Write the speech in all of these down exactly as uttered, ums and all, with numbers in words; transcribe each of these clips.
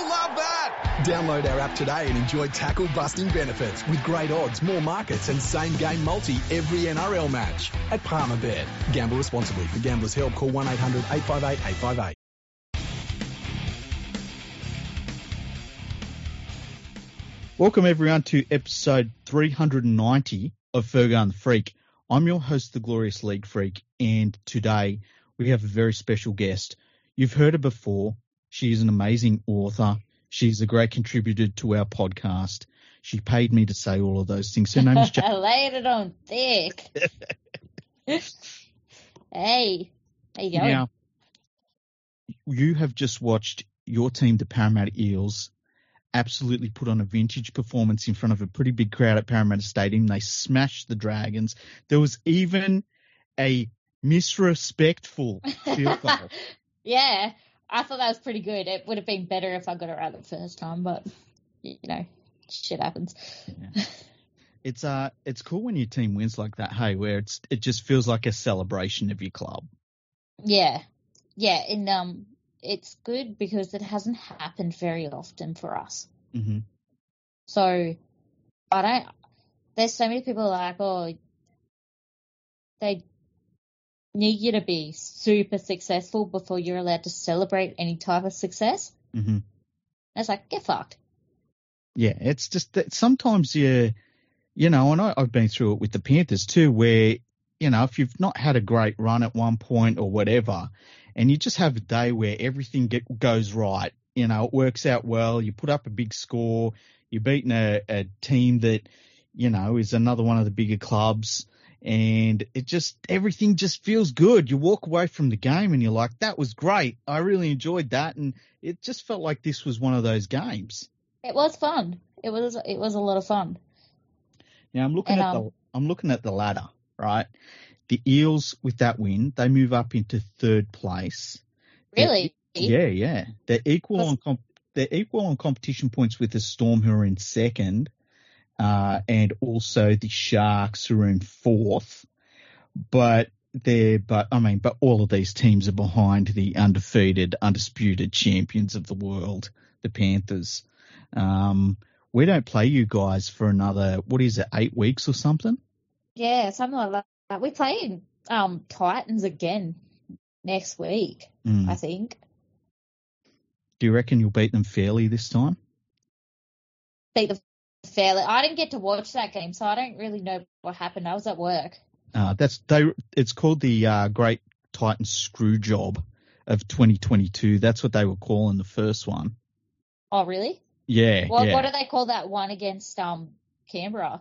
You'll love that. Download our app today and enjoy tackle busting benefits with great odds, more markets and same game multi every N R L match at Palmerbet. Gamble responsibly. For gamblers help, call one eight hundred eight five eight eight five eight. Welcome everyone to episode three hundred ninety of Fergo and the Freak. I'm your host, the Glorious League Freak, and today we have a very special guest. You've heard her before. She is an amazing author. She's a great contributor to our podcast. She paid me to say all of those things. Her name is Jane. I laid it on thick. Hey, how you going? Now, you have just watched your team, the Parramatta Eels, absolutely put on a vintage performance in front of a pretty big crowd at Parramatta Stadium. They smashed the Dragons. There was even a disrespectful field goal. Yeah, I thought that was pretty good. It would have been better if I got it right the first time, but, you know, shit happens. Yeah. It's uh, it's cool when your team wins like that, hey, where it's it just feels like a celebration of your club. Yeah, yeah, and um, it's good because it hasn't happened very often for us. Mm-hmm. So I don't. There's so many people like, oh, they need you to be super successful before you're allowed to celebrate any type of success. Mm-hmm. It's like, get fucked. Yeah, it's just that sometimes you, you know, and I, I've been through it with the Panthers too, where, you know, if you've not had a great run at one point or whatever, and you just have a day where everything get, goes right, you know, it works out well, you put up a big score, you're beating a, a team that, you know, is another one of the bigger clubs, and it just, everything just feels good. You walk away from the game and you're like, that was great. I really enjoyed that. And it just felt like this was one of those games. It was fun. It was, it was a lot of fun. Now I'm looking and, at um, the, I'm looking at the ladder, right? The Eels with that win, they move up into third place. Really? They're, yeah. Yeah. They're equal on, comp, they're equal on competition points with the Storm, who are in second. Uh, and also the Sharks, who are in fourth, but they're but I mean, but all of these teams are behind the undefeated, undisputed champions of the world, the Panthers. Um, we don't play you guys for another, what is it, eight weeks or something? Yeah, something like that. We're playing um, Titans again next week, mm. I think. Do you reckon you'll beat them fairly this time? Beat them. Fairly, I didn't get to watch that game, so I don't really know what happened. I was at work. Uh, that's they. It's called the uh, Great Titan Screw Job of twenty twenty-two. That's what they were calling the first one. Oh, really? Yeah. What, yeah. What do they call that one against um Canberra?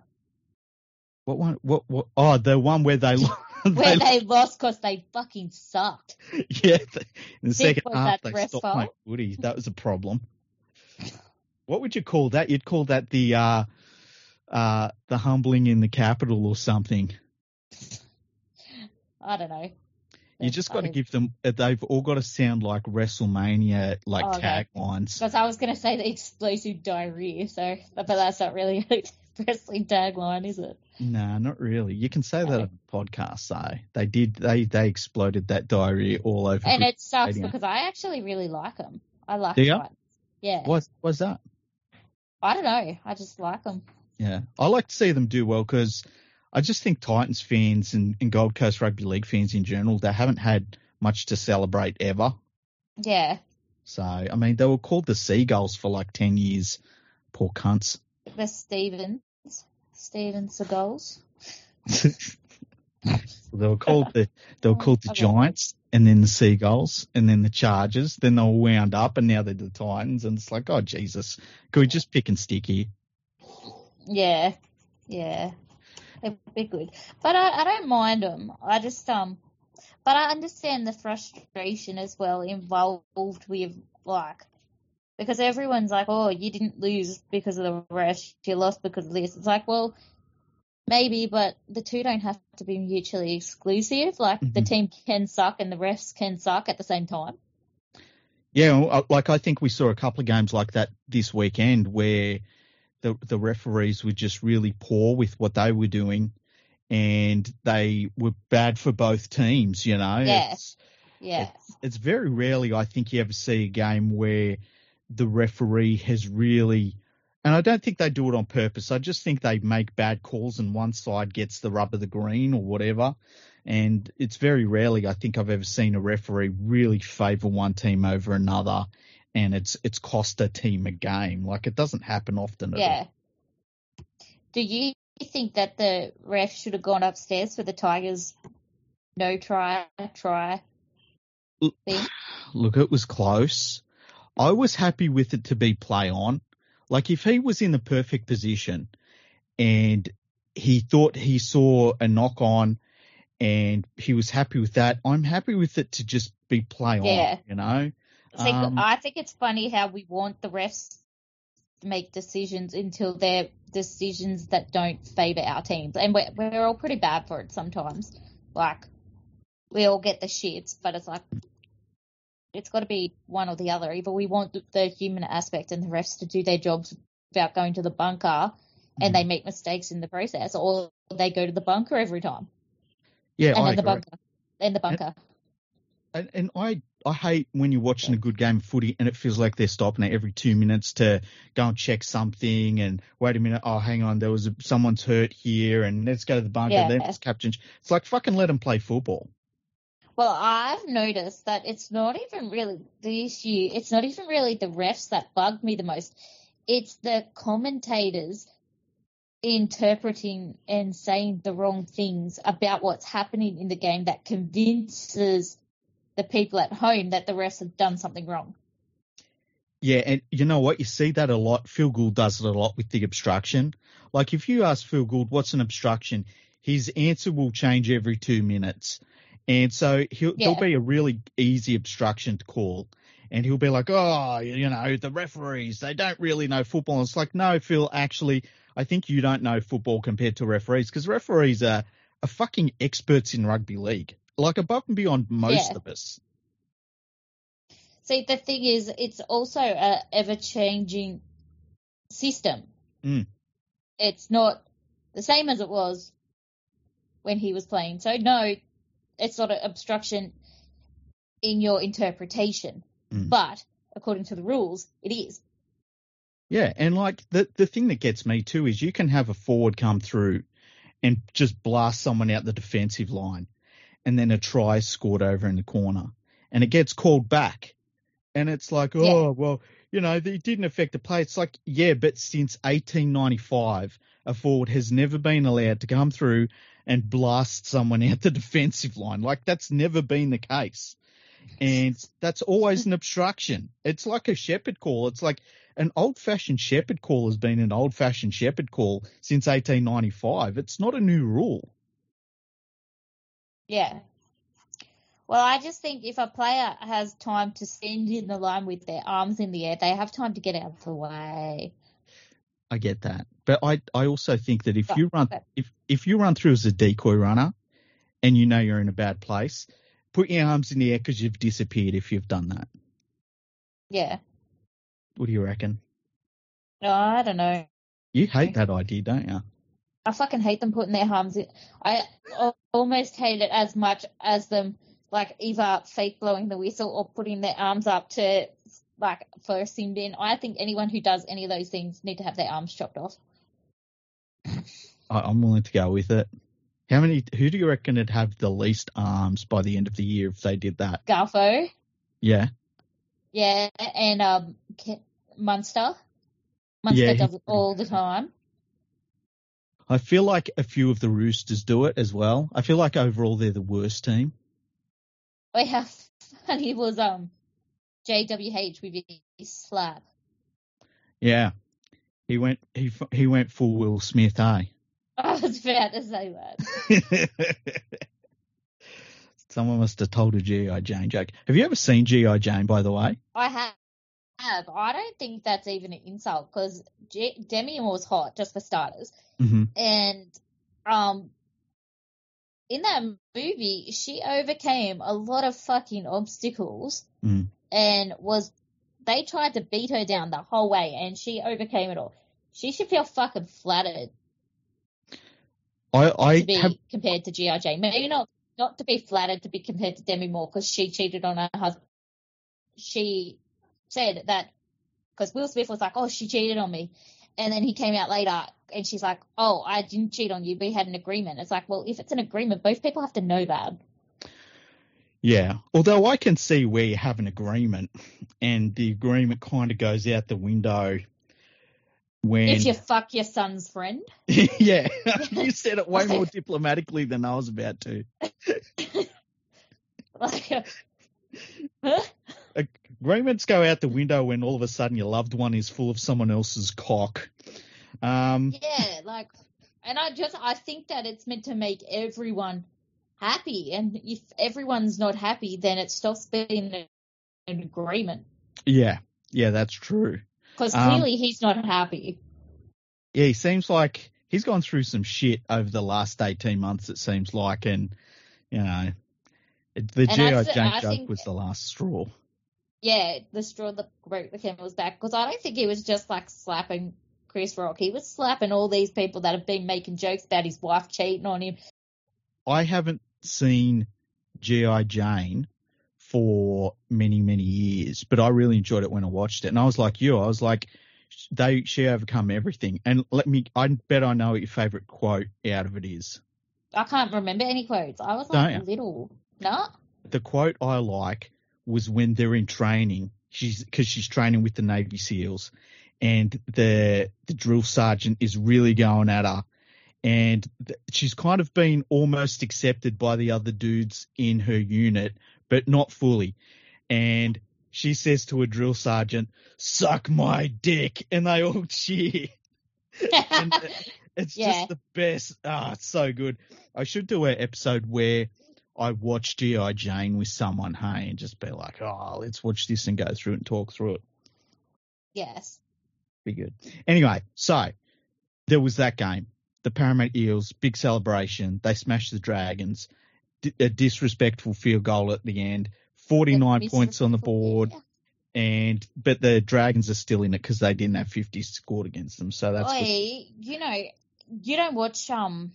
What one? What? what oh, the one where they where they lost because they fucking sucked. Yeah. The, in the second half, they stopped playing footy. That was a problem. What would you call that? You'd call that the uh, uh, the humbling in the capital or something. I don't know. You That's just got to give them. They've all got to sound like WrestleMania, like oh, okay. taglines. Because I was going to say the explosive diarrhea, so but that's not really a wrestling tagline, is it? No, nah, not really. You can say okay. that on a podcast, though. They did. They they exploded that diarrhea all over. And it sucks stadium. Because I actually really like them. I like Do them. Yeah. What was that? I don't know. I just like them. Yeah. I like to see them do well because I just think Titans fans and, and Gold Coast Rugby League fans in general, they haven't had much to celebrate ever. Yeah. So, I mean, they were called the Seagulls for like ten years. Poor cunts. The Stevens. Stevens Seagulls. So they were called the they were called the okay. Giants and then the Seagulls and then the Chargers. Then they were wound up and now they're the Titans. And it's like, oh, Jesus, could we just pick and stick here? Yeah, yeah. It would be good. But I, I don't mind them. I just – um, but I understand the frustration as well involved with, like, because everyone's like, oh, you didn't lose because of the rush. You lost because of this. It's like, well – maybe, but the two don't have to be mutually exclusive. Like, mm-hmm. the team can suck and the refs can suck at the same time. Yeah, like I think we saw a couple of games like that this weekend where the the referees were just really poor with what they were doing and they were bad for both teams, you know. Yes, yeah. It's, yeah. it's, it's very rarely I think you ever see a game where the referee has really, and I don't think they do it on purpose. I just think they make bad calls and one side gets the rub of the green or whatever. And it's very rarely I think I've ever seen a referee really favour one team over another, and it's it's cost a team a game. Like, it doesn't happen often. Yeah. Do you think that the ref should have gone upstairs for the Tigers no try, try thing? Look, it was close. I was happy with it to be play on. Like, if he was in the perfect position and he thought he saw a knock on and he was happy with that, I'm happy with it to just be play on, yeah. you know. Like, um, I think it's funny how we want the refs to make decisions until they're decisions that don't favour our teams. And we're, we're all pretty bad for it sometimes. Like, we all get the shits, but it's like, it's got to be one or the other. Either we want the human aspect and the refs to do their jobs without going to the bunker and mm. they make mistakes in the process, or they go to the bunker every time. Yeah, and I then the bunker. And the bunker. And, and I I hate when you're watching yeah. a good game of footy and it feels like they're stopping it every two minutes to go and check something and wait a minute, oh, hang on, there was a, someone's hurt here and let's go to the bunker, yeah. let's captain. It's like, fucking let them play football. Well, I've noticed that it's not even really the issue. It's not even really the refs that bugged me the most. It's the commentators interpreting and saying the wrong things about what's happening in the game that convinces the people at home that the refs have done something wrong. Yeah, and you know what? You see that a lot. Phil Gould does it a lot with the obstruction. Like, if you ask Phil Gould what's an obstruction, his answer will change every two minutes. And so he'll, yeah. there'll be a really easy obstruction to call. And he'll be like, oh, you know, the referees, they don't really know football. And it's like, no, Phil, actually, I think you don't know football compared to referees, because referees are, are fucking experts in rugby league, like above and beyond most yeah. of us. See, the thing is, it's also an ever-changing system. Mm. It's not the same as it was when he was playing. So, no, it's not an obstruction in your interpretation, mm. but according to the rules, it is. Yeah, and like the the thing that gets me too is you can have a forward come through and just blast someone out the defensive line, and then a try scored over in the corner, and it gets called back, and it's like, oh yeah. well, you know, it didn't affect the play. It's like, yeah, but since eighteen ninety-five, a forward has never been allowed to come through and blast someone out the defensive line. Like, that's never been the case. And that's always an obstruction. It's like a shepherd call. It's like an old-fashioned shepherd call has been an old-fashioned shepherd call since eighteen ninety-five. It's not a new rule. Yeah. Well, I just think if a player has time to stand in the line with their arms in the air, they have time to get out of the way. I get that. But I, I also think that if you run if, if you run through as a decoy runner and you know you're in a bad place, put your arms in the air because you've disappeared if you've done that. Yeah. What do you reckon? No, I don't know. You hate that idea, don't you? I fucking hate them putting their arms in. I almost hate it as much as them, like, either fake blowing the whistle or putting their arms up to, like, for a sin bin. I think anyone who does any of those things need to have their arms chopped off. I'm willing to go with it. How many? Who do you reckon would have the least arms by the end of the year if they did that? Garfo. Yeah. Yeah, and um, Munster. Munster yeah, does it all the time. I feel like a few of the Roosters do it as well. I feel like overall they're the worst team. Oh, how funny was um, J W H with his slap. Yeah. He went he he went full Will Smith, eh? I was about to say that. Someone must have told a G I Jane joke. Have you ever seen G I Jane, by the way? I have. I don't think that's even an insult, because G- Demi was hot, just for starters. Mm-hmm. And um, in that movie, she overcame a lot of fucking obstacles mm. and was... They tried to beat her down the whole way, and she overcame it all. She should feel fucking flattered. I, I to be have... compared to G I Jane. Maybe not not to be flattered to be compared to Demi Moore because she cheated on her husband. She said that because Will Smith was like, oh, she cheated on me. And then he came out later and she's like, oh, I didn't cheat on you. We had an agreement. It's like, well, if it's an agreement, both people have to know that. Yeah, although I can see where you have an agreement and the agreement kind of goes out the window when... If you fuck your son's friend. Yeah, you said it way more diplomatically than I was about to. Like, huh? Agreements go out the window when all of a sudden your loved one is full of someone else's cock. Um, yeah, like, and I just, I think that it's meant to make everyone... happy, and if everyone's not happy, then it stops being an agreement. Yeah, yeah, that's true. Because clearly um, he's not happy. Yeah, he seems like he's gone through some shit over the last eighteen months, it seems like, and, you know, the G I. Jane joke was the last straw. Yeah, the straw that broke the camel's back, because I don't think he was just, like, slapping Chris Rock. He was slapping all these people that have been making jokes about his wife cheating on him. I haven't seen G I Jane for many, many years, but I really enjoyed it when I watched it. And I was like you, I was like, they she overcome everything. And let me, I bet I know what your favourite quote out of it is. I can't remember any quotes. I was like little. No? The quote I like was when they're in training, she's because she's training with the Navy SEALs, and the the drill sergeant is really going at her. And she's kind of been almost accepted by the other dudes in her unit, but not fully. And she says to a drill sergeant, "Suck my dick," and they all cheer. And it's yeah. just the best. Ah, it's so good. I should do an episode where I watch G I Jane with someone, hey, and just be like, "Oh, let's watch this and go through it and talk through it." Yes, be good. Anyway, so there was that game. The Parramatta Eels, big celebration. They smashed the Dragons. D- a disrespectful field goal at the end. forty-nine points on the board. Yeah. and But the Dragons are still in it because they didn't have fifty scored against them. So that's Oi, good. You know, you don't watch um,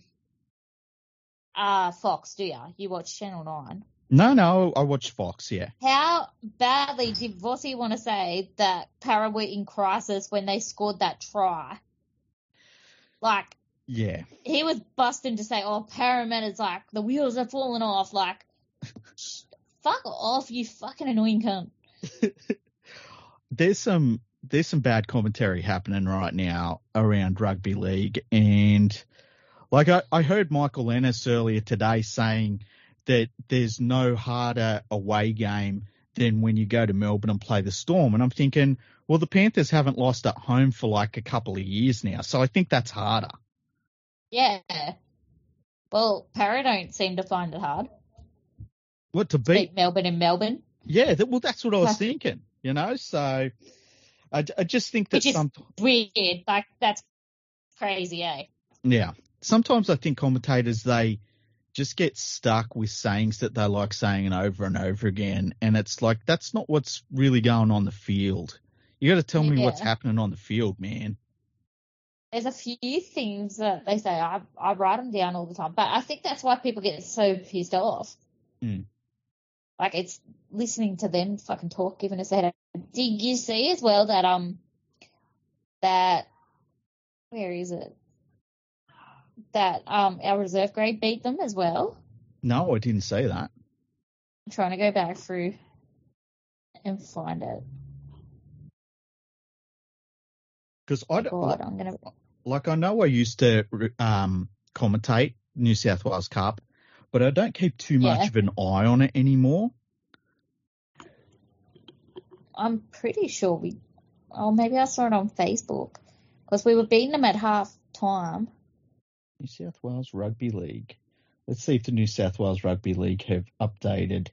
uh, Fox, do you? You watch Channel nine. No, no, I watch Fox, yeah. How badly did Vossi want to say that Parra were in crisis when they scored that try? Like... Yeah. He was busting to say, oh, Parramatta's like, the wheels are falling off. Like, fuck off, you fucking annoying cunt. There's some there's some bad commentary happening right now around rugby league. And, like, I, I heard Michael Ennis earlier today saying that there's no harder away game than when you go to Melbourne and play the Storm. And I'm thinking, well, the Panthers haven't lost at home for, like, a couple of years now. So I think that's harder. Yeah. Well, Parra don't seem to find it hard. What, to beat? To beat Melbourne in Melbourne? Yeah, that, well, that's what I was thinking, you know? So I, I just think that sometimes... Which is weird. Like, that's crazy, eh? Yeah. Sometimes I think commentators, they just get stuck with sayings that they like saying over and over again, and it's like, that's not what's really going on the field. You got to tell me yeah. what's happening on the field, man. There's a few things that they say. I, I write them down all the time. But I think that's why people get so pissed off. Mm. Like, it's listening to them fucking talk, giving us a headache. Did you see as well that, um, that, where is it? That, um, our reserve grade beat them as well? No, I didn't see that. I'm trying to go back through and find it. Because I don't. Like, I'm gonna... Like, I know I used to um, commentate New South Wales Cup, but I don't keep too much yeah. of an eye on it anymore. I'm pretty sure we – oh, maybe I saw it on Facebook because we were beating them at half time. New South Wales Rugby League. Let's see if the New South Wales Rugby League have updated.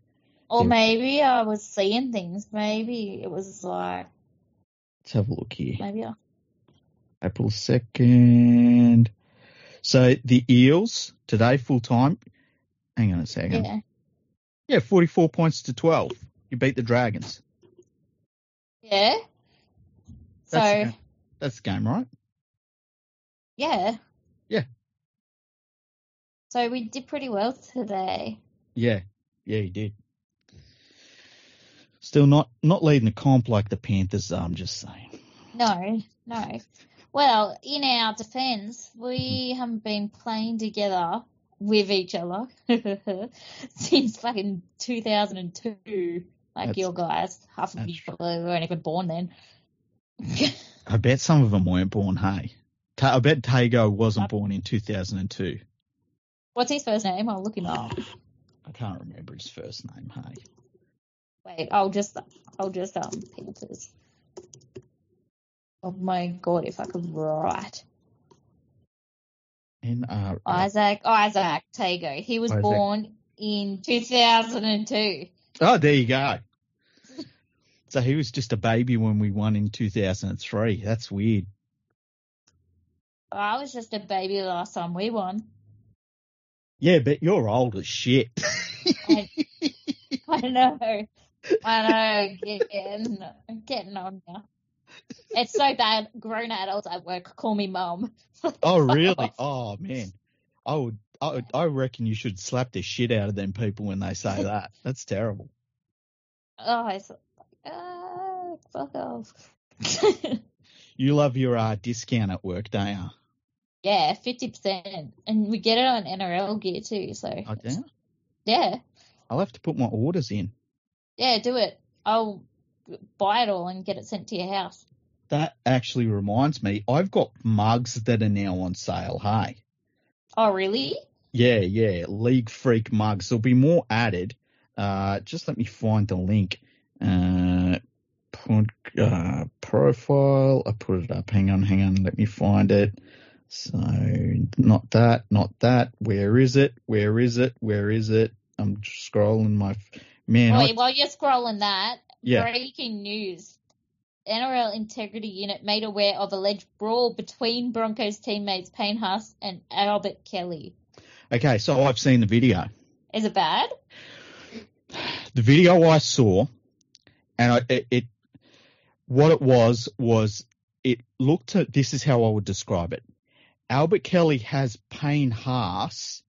Or their... maybe I was seeing things. Maybe it was like – Let's have a look here. Maybe I – April second. So the Eels today full time. Hang on a second. Yeah. Yeah, forty four points to twelve. You beat the Dragons. Yeah. So that's the, that's the game, right? Yeah. Yeah. So we did pretty well today. Yeah. Yeah, you did. Still not, not leading the comp like the Panthers, I'm just saying. No, no. Well, in our defence, we haven't been playing together with each other since fucking two thousand two. Like that's, your guys, half of you probably weren't even born then. I bet some of them weren't born, hey? Ta- I bet Tago wasn't I, born in two thousand two. What's his first name? I'll look him up. I can't remember his first name, hey? Wait, I'll just, I'll just, um, Panthers. Oh my god, if I could write. N R L. Isaac, Isaac Tago. He was Isaac. born in two thousand two. Oh, there you go. So he was just a baby when we won in two thousand three. That's weird. I was just a baby last time we won. Yeah, but you're old as shit. I, I know. I know. Getting, getting on now. It's so bad. Grown adults at work call me mum. Oh, really? Oh, man. I would, I would, I reckon you should slap the shit out of them people when they say that. That's terrible. Oh, it's like, ah, fuck off. You love your uh, discount at work, don't you? Yeah, fifty percent. And we get it on N R L gear too, so. I do? Yeah. I'll have to put my orders in. Yeah, do it. I'll buy it all and get it sent to your house. That actually reminds me, I've got mugs that are now on sale, hey? Oh, really? Yeah, yeah, League Freak mugs. There'll be more added. Uh, just let me find the link. Uh, put, uh, profile, I put it up. Hang on, hang on, let me find it. So, not that, not that. Where is it? Where is it? Where is it? I'm just scrolling my... Man, Wait, I... while you're scrolling that... Yeah. Breaking news. N R L Integrity Unit made aware of alleged brawl between Broncos teammates Payne Haas and Albert Kelly. Okay, so I've seen the video. Is it bad? The video I saw, and I, it, it what it was, was it looked at, this is how I would describe it. Albert Kelly has Payne Haas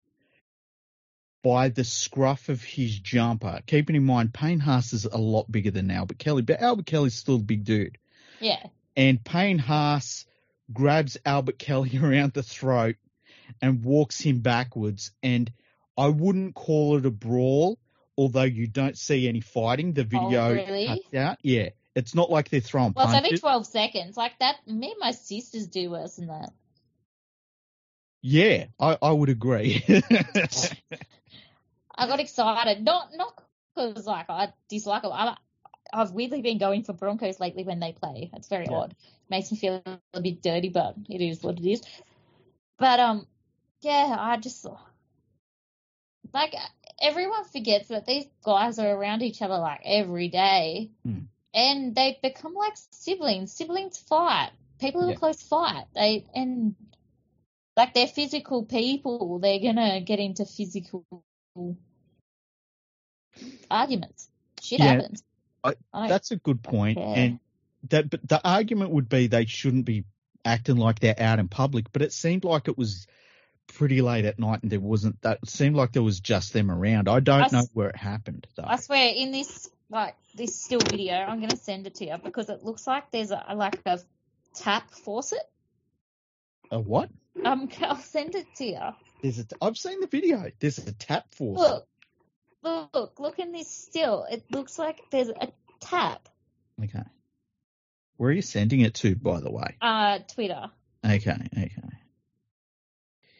by the scruff of his jumper, keeping in mind Payne Haas is a lot bigger than Albert Kelly, but Albert Kelly's still a big dude. Yeah. And Payne Haas grabs Albert Kelly around the throat and walks him backwards. And I wouldn't call it a brawl, although you don't see any fighting. The video oh, really? cuts out. Yeah. It's not like they're throwing well, punches. Well, it's only twelve seconds. Like that, me and my sisters do worse than that. Yeah, I, I would agree. I got excited, not not because like I dislike them. I, I've weirdly been going for Broncos lately when they play. It's very yeah. odd. Makes me feel a bit dirty, but it is what it is. But um, yeah, I just like everyone forgets that these guys are around each other like every day, mm. and they become like siblings. Siblings fight. People who yeah. are close fight. They and like they're physical people. They're gonna get into physical. Arguments. Shit yeah, happens. I, I that's a good point. And that, but the argument would be they shouldn't be acting like they're out in public. But it seemed like it was pretty late at night, and there wasn't. That it seemed like there was just them around. I don't I know s- where it happened though. I swear, in this like this still video, I'm going to send it to you because it looks like there's a like a tap faucet. A what? Um, I'll send it to you. There's a, I've seen the video. There's a tap faucet. Look, look, look in this still. It looks like there's a tap. Okay. Where are you sending it to, by the way? Uh, Twitter. Okay, okay.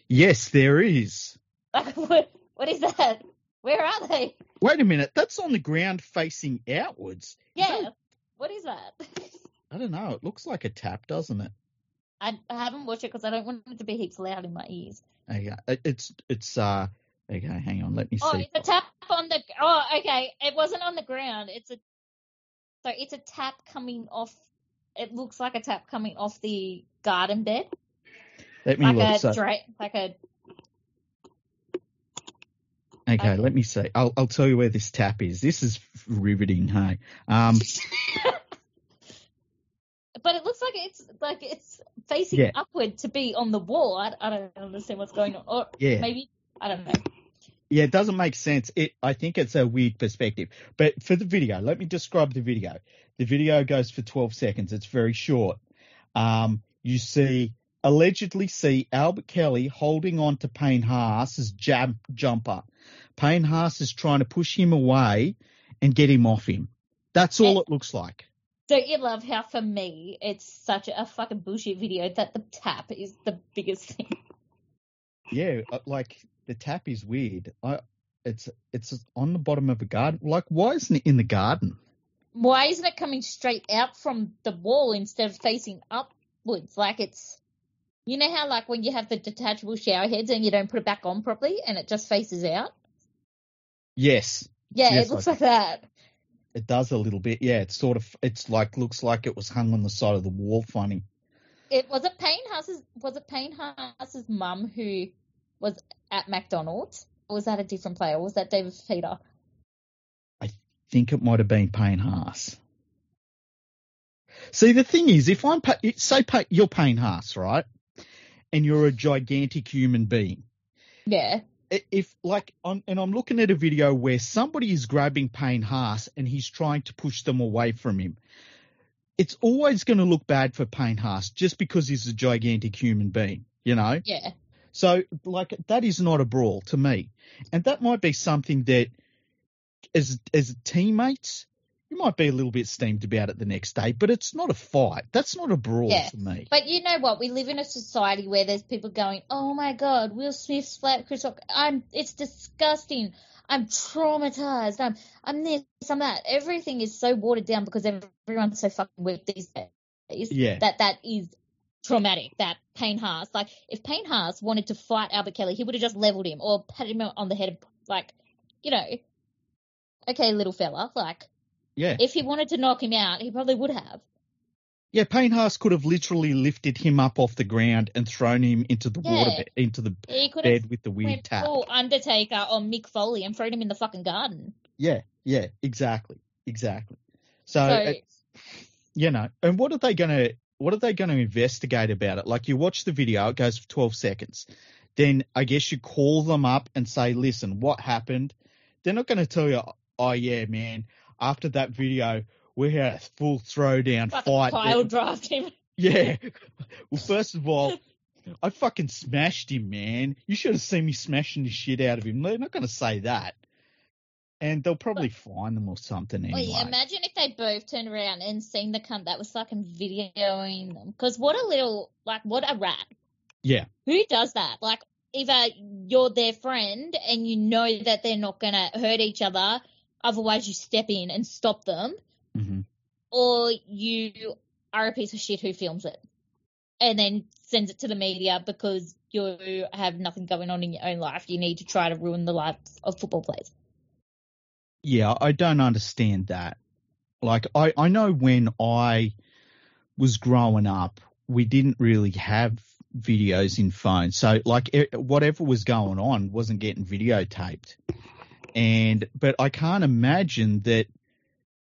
Yes, there is. Like, what, what is that? Where are they? Wait a minute. That's on the ground facing outwards. Yeah. Is that... What is that? I don't know. It looks like a tap, doesn't it? I, I haven't watched it because I don't want it to be heaps loud in my ears. Okay, it's it's uh okay. Hang on, let me see. Oh, it's a tap on the. Oh, okay. It wasn't on the ground. It's a so it's a tap coming off. It looks like a tap coming off the garden bed. Let me like look. A so, dra- like a. Okay, okay, let me see. I'll I'll tell you where this tap is. This is riveting. Hey, um. But it looks like it's like it's facing yeah. upward to be on the wall. I, I don't understand what's going on. Or yeah. maybe I don't know. Yeah, it doesn't make sense. It I think it's a weird perspective. But for the video, let me describe the video. The video goes for twelve seconds. It's very short. Um, you see, allegedly see Albert Kelly holding on to Payne Haas's jab jumper. Payne Haas is trying to push him away and get him off him. That's all it, it looks like. Don't you love how, for me, it's such a fucking bullshit video that the tap is the biggest thing? Yeah, like, the tap is weird. I, it's it's on the bottom of a garden. Like, why isn't it in the garden? Why isn't it coming straight out from the wall instead of facing upwards? Like, it's... You know how, like, when you have the detachable shower heads and you don't put it back on properly and it just faces out? Yes. Yeah, yes, it looks I, like that. It does a little bit. Yeah, it's sort of... It's like... Looks like it was hung on the side of the wall, funny. It was it Payne Haas's... Was it Payne Haas's mum who was at McDonald's? Or was that a different player? Or was that David Feeder? I think it might have been Payne Haas. See, the thing is, if I'm... Say you're Payne Haas, right? And you're a gigantic human being. Yeah. If like, I'm, and I'm looking at a video where somebody is grabbing Payne Haas and he's trying to push them away from him. It's always going to look bad for Payne Haas just because he's a gigantic human being, you know? Yeah. So, like, that is not a brawl to me. And that might be something that, as as teammates, you might be a little bit steamed about it the next day, but it's not a fight. That's not a brawl yeah. for me. But you know what? We live in a society where there's people going, oh, my God, Will Smith slapped Chris Rock. I'm, it's disgusting. I'm traumatized. I'm I'm this, I'm that. Everything is so watered down because everyone's so fucking weak these days yeah. that that is traumatic, that Payne Haas. Like, if Payne Haas wanted to fight Albert Kelly, he would have just leveled him or patted him on the head. Like, you know, okay, little fella, like. Yeah. If he wanted to knock him out, he probably would have. Yeah, Payne Haas could have literally lifted him up off the ground and thrown him into the yeah. water, be- into the he could bed have with the weird tap. Full Undertaker or Mick Foley and thrown him in the fucking garden. Yeah, yeah, exactly, exactly. So, so it, you know, and what are they going to? What are they going to investigate about it? Like, you watch the video, it goes for twelve seconds. Then I guess you call them up and say, "Listen, what happened?" They're not going to tell you, "Oh yeah, man. After that video, we had a full throwdown fucking fight." Pile drive him. Yeah. Well, first of all, I fucking smashed him, man. You should have seen me smashing the shit out of him. They're not going to say that. And they'll probably fine them or something anyway. Wait, imagine if they both turned around and seen the cunt that was fucking videoing them. Because what a little, like, what a rat. Yeah. Who does that? Like, either you're their friend and you know that they're not going to hurt each other, otherwise you step in and stop them, mm-hmm. or you are a piece of shit who films it and then sends it to the media because you have nothing going on in your own life. You need to try to ruin the life of football players. Yeah, I don't understand that. Like, I, I know when I was growing up, we didn't really have videos in phones. So, like, whatever was going on wasn't getting videotaped. And but I can't imagine that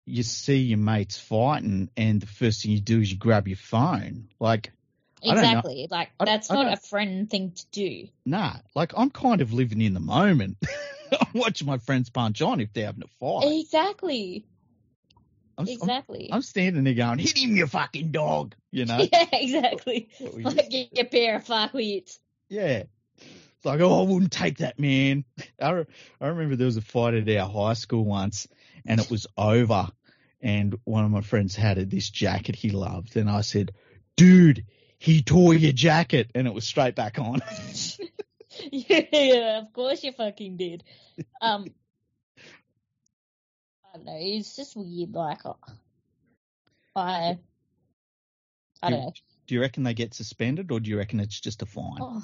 you see your mates fighting and the first thing you do is you grab your phone. Like, exactly. Like, that's not a friend thing to do. Nah. Like, I'm kind of living in the moment. I watch my friends punch on if they're having a fight. Exactly. I'm, exactly. I'm, I'm standing there going, "Hit him, you fucking dog," you know? Yeah, exactly. What, what like you, your pair of fuckwits. Yeah. It's like, "Oh, I wouldn't take that, man." I, re- I remember there was a fight at our high school once and it was over and one of my friends had it, this jacket he loved, and I said, "Dude, he tore your jacket," and it was straight back on. Yeah, of course you fucking did. Um, I don't know, it's just weird. Like, oh, I, I don't do, know. Do you reckon they get suspended or do you reckon it's just a fine? Oh.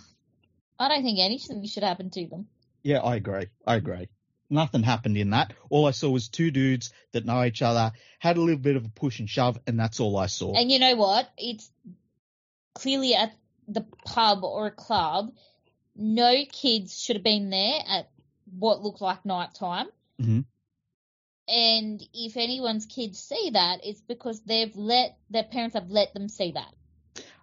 I don't think anything should happen to them. Yeah, I agree. I agree. Nothing happened in that. All I saw was two dudes that know each other, had a little bit of a push and shove, and that's all I saw. And you know what? It's clearly at the pub or a club. No kids should have been there at what looked like night time. Mm-hmm. And if anyone's kids see that, it's because they've let their parents have let them see that.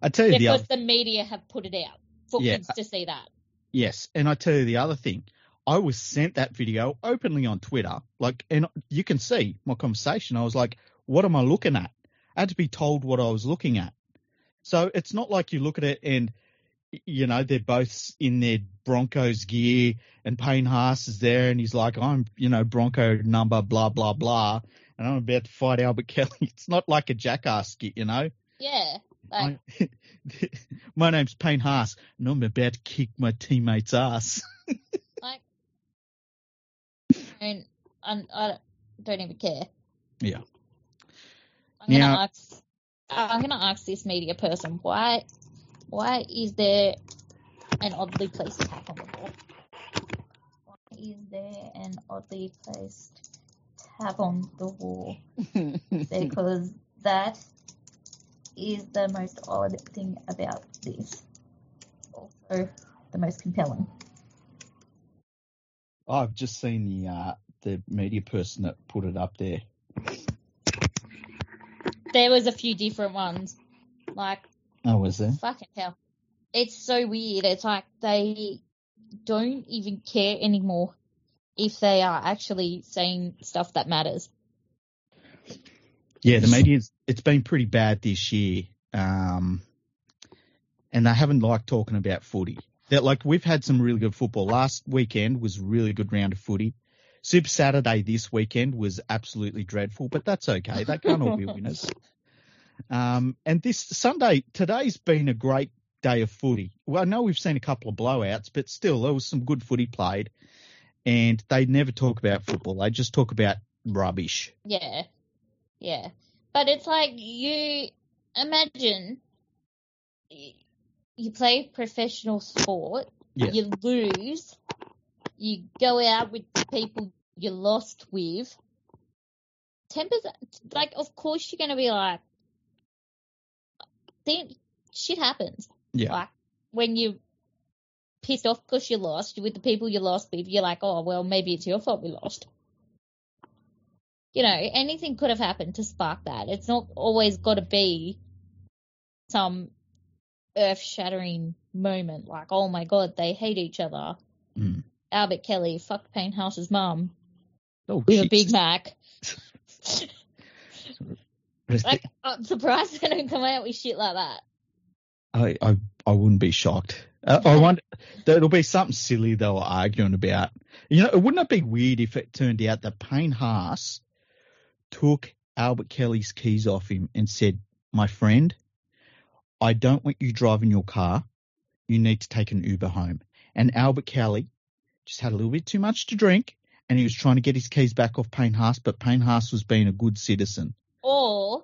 I tell you, because the, other... the media have put it out. For yeah, kids to see that. Yes, and I tell you the other thing, I was sent that video openly on Twitter, like, and you can see my conversation. I was like, "What am I looking at?" I had to be told what I was looking at, So it's not like you look at it and, you know, they're both in their Broncos gear and Payne Haas is there and he's like, I'm, you know, Bronco number, blah, blah, blah, and I'm about to fight Albert Kelly. It's not like a Jackass skit, you know? Yeah. Like... I, my name's Payne Haas and I'm about to kick my teammate's ass. Like, I mean, I'm, I don't even care. Yeah. I'm going to ask... I'm going to ask this media person, why why is there an oddly placed tap on the ball? Why is there an oddly placed tap on the wall? Because that is the most odd thing about this. Also, the most compelling. Oh, I've just seen the uh, the media person that put it up there. There was a few different ones, like, oh, was there? Fucking hell, it's so weird. It's like they don't even care anymore if they are actually saying stuff that matters. Yeah, the media's it's been pretty bad this year, um, and they haven't liked talking about footy. That like we've had some really good football. Last weekend was a really good round of footy. Super Saturday this weekend was absolutely dreadful, but that's okay. They can't all be winners. Um, and this Sunday, today's been a great day of footy. Well, I know we've seen a couple of blowouts, but still, there was some good footy played. And they never talk about football. They just talk about rubbish. Yeah. Yeah. But it's like you imagine you play professional sport, yeah. You lose... You go out with the people you lost with. Tempers, like, of course you're going to be like, think, shit happens. Yeah. Like, when you're pissed off because you lost, with the people you lost with, you're like, oh, well, maybe it's your fault we lost. You know, anything could have happened to spark that. It's not always got to be some earth-shattering moment, like, oh, my God, they hate each other. Mm. Albert Kelly fucked Payne Haas's mum oh, with geez. a Big Mac. Like, I'm surprised they don't come out with shit like that. I I, I wouldn't be shocked. Uh, I wonder it'll be something silly they were arguing about. You know, it wouldn't it be weird if it turned out that Payne Haas took Albert Kelly's keys off him and said, "My friend, I don't want you driving your car. You need to take an Uber home." And Albert Kelly just had a little bit too much to drink, and he was trying to get his keys back off Payne Haas, but Payne Haas was being a good citizen. Or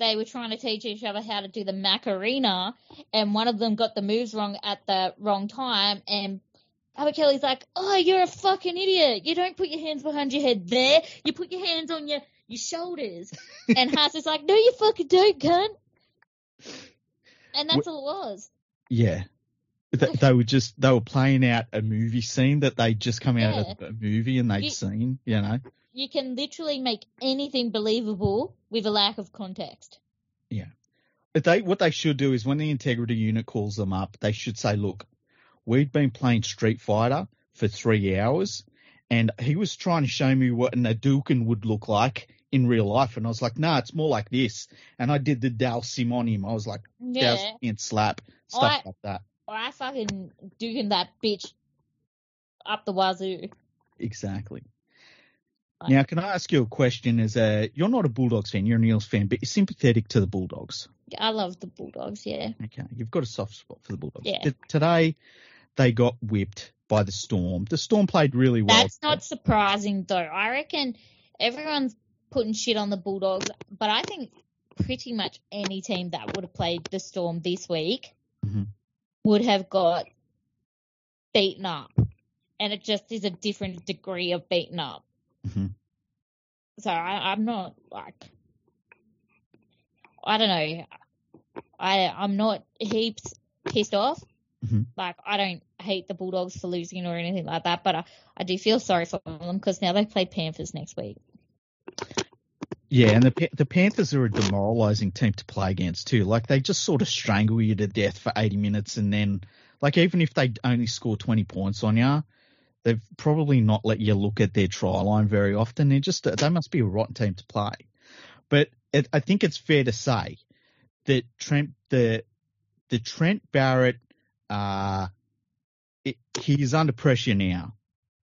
they were trying to teach each other how to do the Macarena, and one of them got the moves wrong at the wrong time, and Albert Kelly's like, oh, you're a fucking idiot. You don't put your hands behind your head there. You put your hands on your, your shoulders. And Haas is like, no, you fucking don't, cunt. And that's what, all it was. Yeah. They were just they were playing out a movie scene that they just come out yeah. of a movie and they'd you, seen, you know. You can literally make anything believable with a lack of context. Yeah. But they what they should do is when the integrity unit calls them up, they should say, look, we've been playing Street Fighter for three hours and he was trying to show me what an Hadouken would look like in real life. And I was like, no, nah, it's more like this. And I did the Dalsim on him. I was like, yeah. Dalsim and slap, stuff I, like that. Or I fucking duking that bitch up the wazoo. Exactly. Like, now, can I ask you a question? As a, you're not a Bulldogs fan, you're an Eels fan, but you're sympathetic to the Bulldogs. I love the Bulldogs, yeah. Okay, you've got a soft spot for the Bulldogs. Yeah. T- today, they got whipped by the Storm. The Storm played really well. That's not surprising, though. I reckon everyone's putting shit on the Bulldogs, but I think pretty much any team that would have played the Storm this week mm-hmm. would have got beaten up, and it just is a different degree of beaten up. Mm-hmm. So I, I'm not like, I don't know. I, I'm not heaps pissed off. Mm-hmm. Like, I don't hate the Bulldogs for losing or anything like that, but I, I do feel sorry for them because now they play Panthers next week. Yeah, and the the Panthers are a demoralising team to play against too. Like, they just sort of strangle you to death for eighty minutes, and then, like, even if they only score twenty points on you, they've probably not let you look at their try line very often. They just they must be a rotten team to play. But it, I think it's fair to say that Trent the the Trent Barrett, uh, it, he's under pressure now.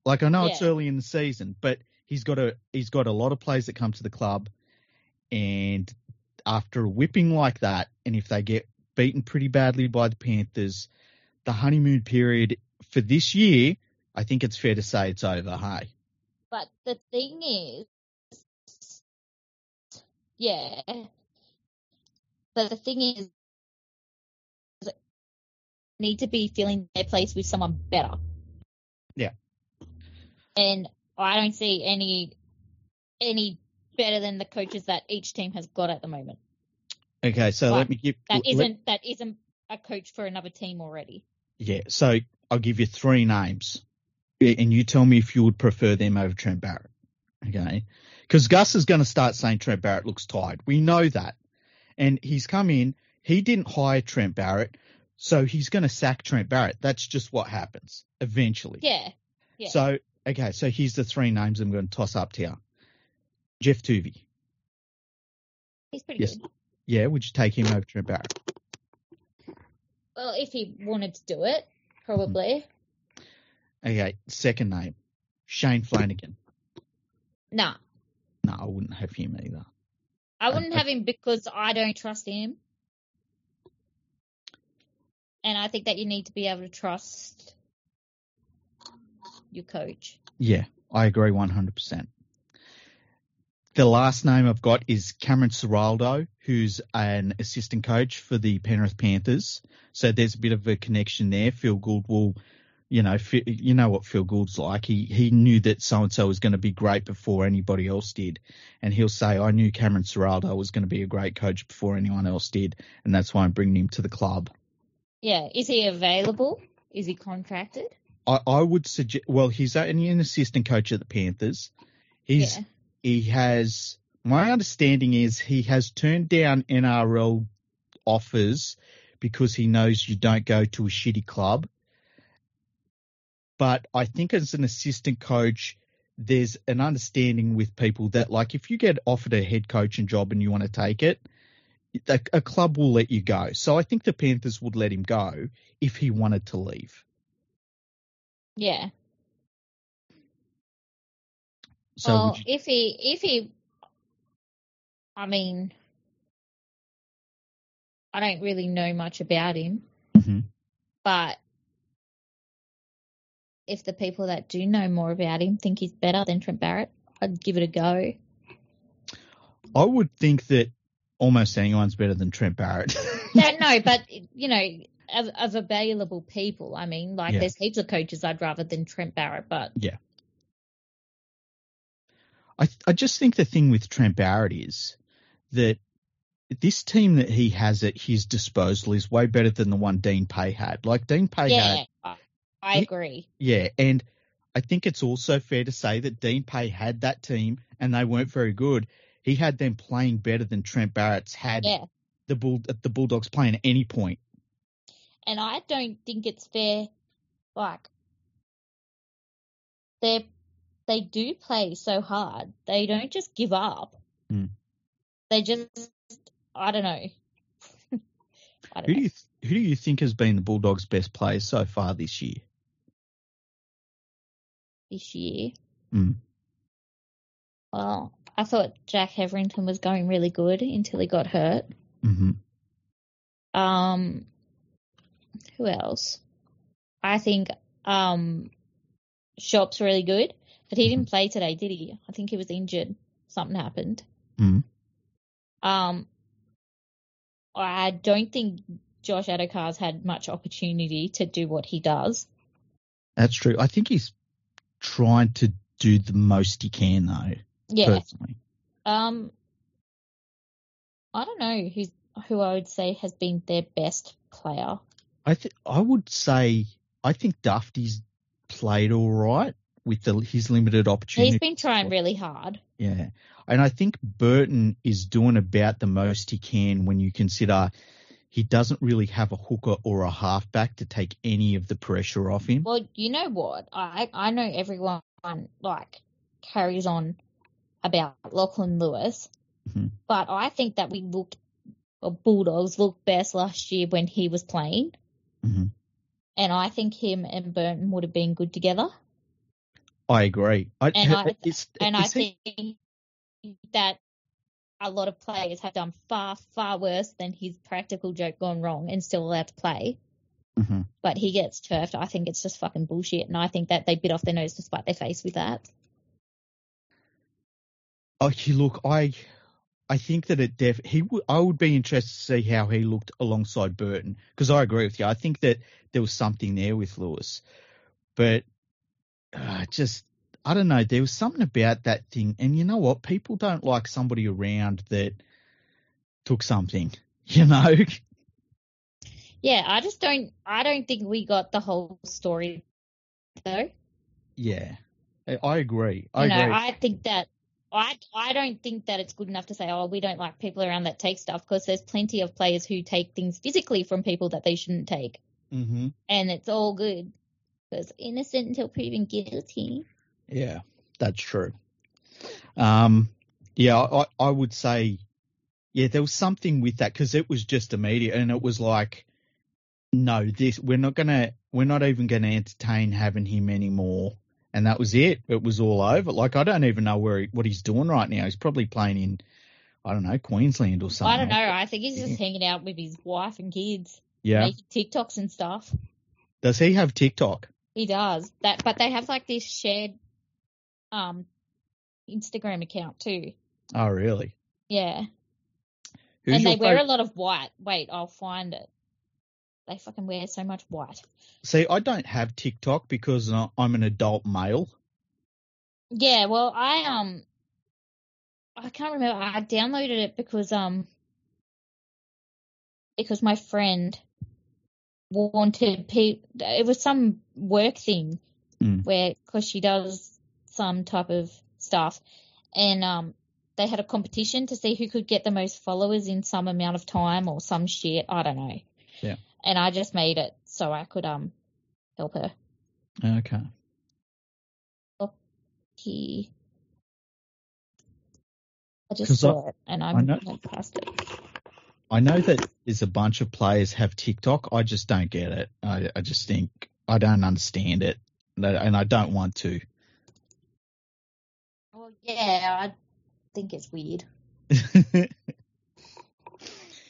Like, I know yeah. it's early in the season, but he's got a he's got a lot of players that come to the club, and after a whipping like that, and if they get beaten pretty badly by the Panthers, the honeymoon period for this year, I think it's fair to say it's over, hey? But the thing is, yeah, but the thing is, they need to be filling their place with someone better. Yeah. And I don't see any any better than the coaches that each team has got at the moment. Okay, so but let me give that isn't let, that isn't a coach for another team already. Yeah, so I'll give you three names, and you tell me if you would prefer them over Trent Barrett. Okay, because Gus is going to start saying Trent Barrett looks tired. We know that, and he's come in. He didn't hire Trent Barrett, so he's going to sack Trent Barrett. That's just what happens eventually. Yeah. Yeah. So. Okay, so here's the three names I'm going to toss up to you. Jeff Tuvey. He's pretty yes. good. Yeah, would you take him over to Trent Barrett? Well, if he wanted to do it, probably. Mm. Okay, second name, Shane Flanagan. No. Nah. No, nah, I wouldn't have him either. I wouldn't uh, have him because I don't trust him. And I think that you need to be able to trust your coach. Yeah, I agree one hundred percent. The last name I've got is Cameron Ciraldo, who's an assistant coach for the Penrith Panthers. So there's a bit of a connection there. Phil Gould will, you know, you know what Phil Gould's like. He he knew that so-and-so was going to be great before anybody else did. And he'll say, I knew Cameron Ciraldo was going to be a great coach before anyone else did. And that's why I'm bringing him to the club. Yeah. Is he available? Is he contracted? I, I would suggest – well, he's only an assistant coach at the Panthers. He's yeah. He has – my understanding is he has turned down N R L offers because he knows you don't go to a shitty club. But I think as an assistant coach, there's an understanding with people that, like, if you get offered a head coaching job and you want to take it, a, a club will let you go. So I think the Panthers would let him go if he wanted to leave. Yeah. So well, you... if he, if he, I mean, I don't really know much about him, mm-hmm. but if the people that do know more about him think he's better than Trent Barrett, I'd give it a go. I would think that almost anyone's better than Trent Barrett. no, no, but, you know, Of, of available people. I mean, like, yeah. there's heaps of coaches I'd rather than Trent Barrett, but... Yeah. I th- I just think the thing with Trent Barrett is that this team that he has at his disposal is way better than the one Dean Pay had. Like, Dean Pay yeah, had... Yeah, I agree. Yeah, and I think it's also fair to say that Dean Pay had that team and they weren't very good. He had them playing better than Trent Barrett's had yeah. the Bull, the Bulldogs playing at any point. And I don't think it's fair, like, they they do play so hard. They don't just give up. Mm. They just, I don't know. I don't who, know. Do you th- who do you think has been the Bulldogs' best player so far this year? This year? Mm. Well, I thought Jack Hetherington was going really good until he got hurt. Mm-hmm. Um... Who else? I think um, Shop's really good, but he didn't play today, did he? I think he was injured. Something happened. Mm. Um, I don't think Josh Adekar's had much opportunity to do what he does. That's true. I think he's trying to do the most he can, though. Yeah. Personally. Um, I don't know who's, who I would say has been their best player. I th- I would say I think Dufty's played all right with the, his limited opportunity. He's been trying really hard. Yeah. And I think Burton is doing about the most he can when you consider he doesn't really have a hooker or a halfback to take any of the pressure off him. Well, you know what? I, I know everyone, like, carries on about Lachlan Lewis, mm-hmm. but I think that we look or Bulldogs looked best last year when he was playing. Mm-hmm. And I think him and Burton would have been good together. I agree. I, and I, is, and is I he... think that a lot of players have done far, far worse than his practical joke gone wrong and still allowed to play. Mm-hmm. But he gets turfed. I think it's just fucking bullshit. And I think that they bit off their nose to spite their face with that. Oh, look, I I think that it def he w- I would be interested to see how he looked alongside Burton, because I agree with you. I think that there was something there with Lewis, but uh, just I don't know. There was something about that thing, and you know what? People don't like somebody around that took something, you know. Yeah, I just don't. I don't think we got the whole story, though. Yeah, I agree. I you know, agree. I think that. I, I don't think that it's good enough to say, oh, we don't like people around that take stuff, because there's plenty of players who take things physically from people that they shouldn't take. Mm-hmm. And it's all good, because innocent until proven guilty. Yeah, that's true. Um, yeah, I, I would say, yeah, there was something with that, because it was just immediate, and it was like, no, this we're not gonna, we're not even gonna entertain having him anymore. And that was it. It was all over. Like, I don't even know where he, what he's doing right now. He's probably playing in, I don't know, Queensland or something. I don't know. I think he's just yeah. hanging out with his wife and kids. Yeah. Making TikToks and stuff. Does he have TikTok? He does. That, but they have, like, this shared um, Instagram account too. Oh, really? Yeah. Who's and they wear favorite? a lot of white. Wait, I'll find it. They fucking wear so much white. See, I don't have TikTok because I'm an adult male. Yeah, well, I um, I can't remember. I downloaded it because um, because my friend wanted people. It was some work thing mm. where, because she does some type of stuff, and um, they had a competition to see who could get the most followers in some amount of time or some shit. I don't know. Yeah. And I just made it so I could um help her. Okay. Okay. I just saw I, it, and I'm I know, past it. I know that there's a bunch of players have TikTok. I just don't get it. I, I just think I don't understand it, and I don't want to. Well, yeah, I think it's weird.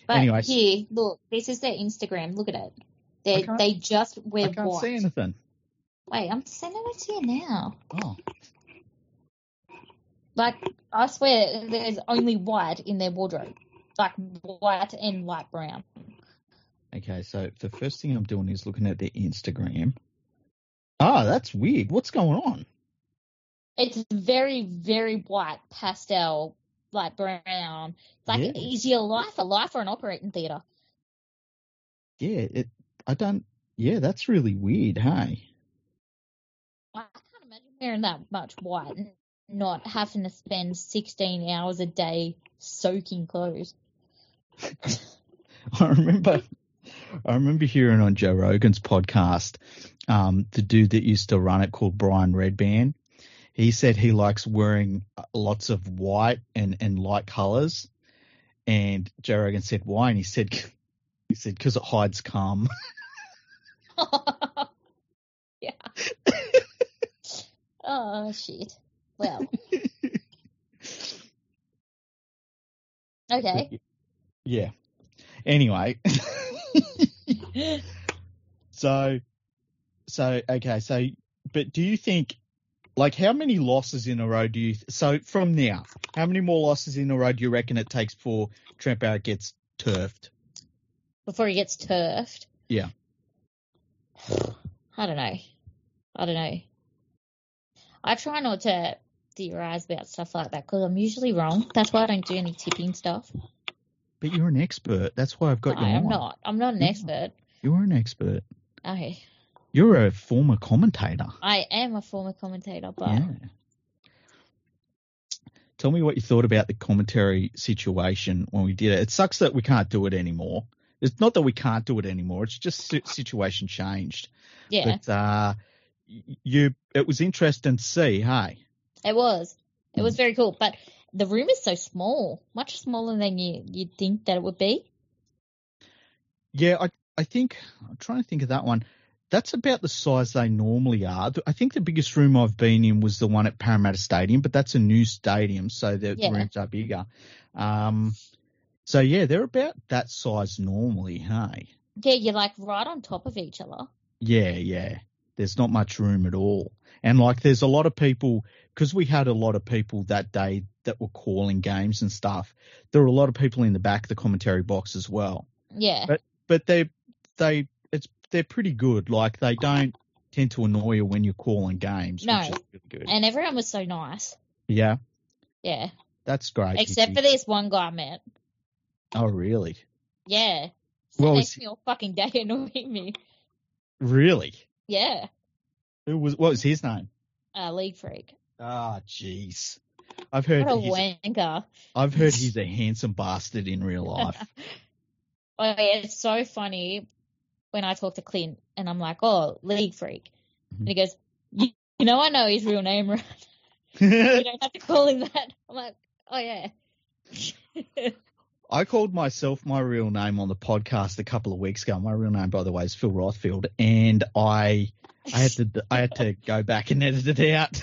But anyways. Here, look, this is their Instagram. Look at it. They they just wear white. I can't white. see anything. Wait, I'm sending it to you now. Oh. Like, I swear, there's only white in their wardrobe. Like, white and light brown. Okay, so the first thing I'm doing is looking at their Instagram. Ah, oh, that's weird. What's going on? It's very, very white pastel. Like brown, like yeah. easier life, a life or an operating theatre. Yeah, it. I don't. Yeah, that's really weird. Hey, I can't imagine wearing that much white and not having to spend sixteen hours a day soaking clothes. I remember, I remember hearing on Joe Rogan's podcast, um, the dude that used to run it called Brian Redban. He said he likes wearing lots of white and, and light colours. And Joe Rogan said, why? And he said, he said, because it hides cum. Yeah. Oh, shit. Well. Okay. Yeah. Anyway. so, so, okay. So, but do you think. Like, how many losses in a row do you – so from now, how many more losses in a row do you reckon it takes before Trent Barrett gets turfed? Before he gets turfed? Yeah. I don't know. I don't know. I try not to theorise about stuff like that because I'm usually wrong. That's why I don't do any tipping stuff. But you're an expert. That's why I've got no, you on. I'm not. I'm not an you're expert. Not. You're an expert. Okay. You're a former commentator. I am a former commentator, but... Yeah. Tell me what you thought about the commentary situation when we did it. It sucks that we can't do it anymore. It's not that we can't do it anymore. It's just situation changed. Yeah. But uh, you, it was interesting to see, hey? It was. It was very cool. But the room is so small, much smaller than you, you'd think that it would be. Yeah, I I think I'm trying to think of that one. That's about the size they normally are. I think the biggest room I've been in was the one at Parramatta Stadium, but that's a new stadium, so the yeah. rooms are bigger. Um, so, yeah, they're about that size normally, hey? Yeah, you're like right on top of each other. Yeah, yeah. There's not much room at all. And, like, there's a lot of people – because we had a lot of people that day that were calling games and stuff. There were a lot of people in the back of the commentary box as well. Yeah. But, but they they – it's – they're pretty good. Like, they don't tend to annoy you when you're calling games. No, which is really good. And everyone was so nice. Yeah. Yeah. That's great. Except Mickey. For this one guy I met. Oh, really? Yeah. So well, it makes me all fucking day annoying me. Really? Yeah. Who was? What was his name? Uh, League Freak. Ah, oh, jeez. I've heard what a wanker. I've heard he's a handsome bastard in real life. Oh, yeah, it's so funny. When I talk to Clint and I'm like, oh, League Freak. And he goes, you, you know, I know his real name, right? You don't have to call him that. I'm like, oh, yeah. I called myself my real name on the podcast a couple of weeks ago. My real name, by the way, is Phil Rothfield. And I I had to I had to go back and edit it out.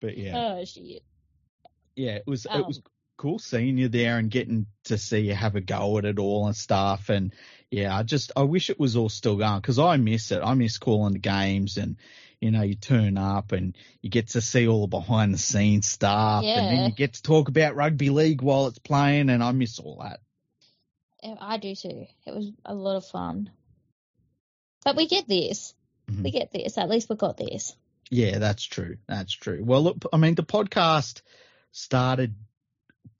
But, yeah. Oh, shit. Yeah, it was um, it was cool seeing you there and getting to see you have a go at it all and stuff. And yeah, I just, I wish it was all still going because I miss it. I miss calling the games and, you know, you turn up and you get to see all the behind the scenes stuff yeah. and then you get to talk about rugby league while it's playing. And I miss all that. I do too. It was a lot of fun, but we get this, mm-hmm. we get this. At least we got this. Yeah, that's true. That's true. Well, look, I mean, the podcast started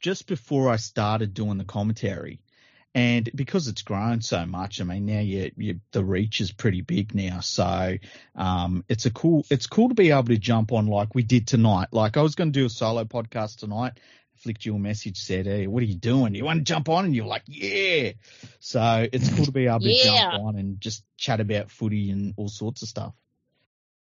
just before I started doing the commentary, and because it's grown so much, I mean, now you, you, the reach is pretty big now. So um, it's a cool, it's cool to be able to jump on like we did tonight. Like I was going to do a solo podcast tonight. I flicked you a message, said, "Hey, what are you doing? You want to jump on?" And you're like, "Yeah." So it's cool to be able to yeah. jump on and just chat about footy and all sorts of stuff.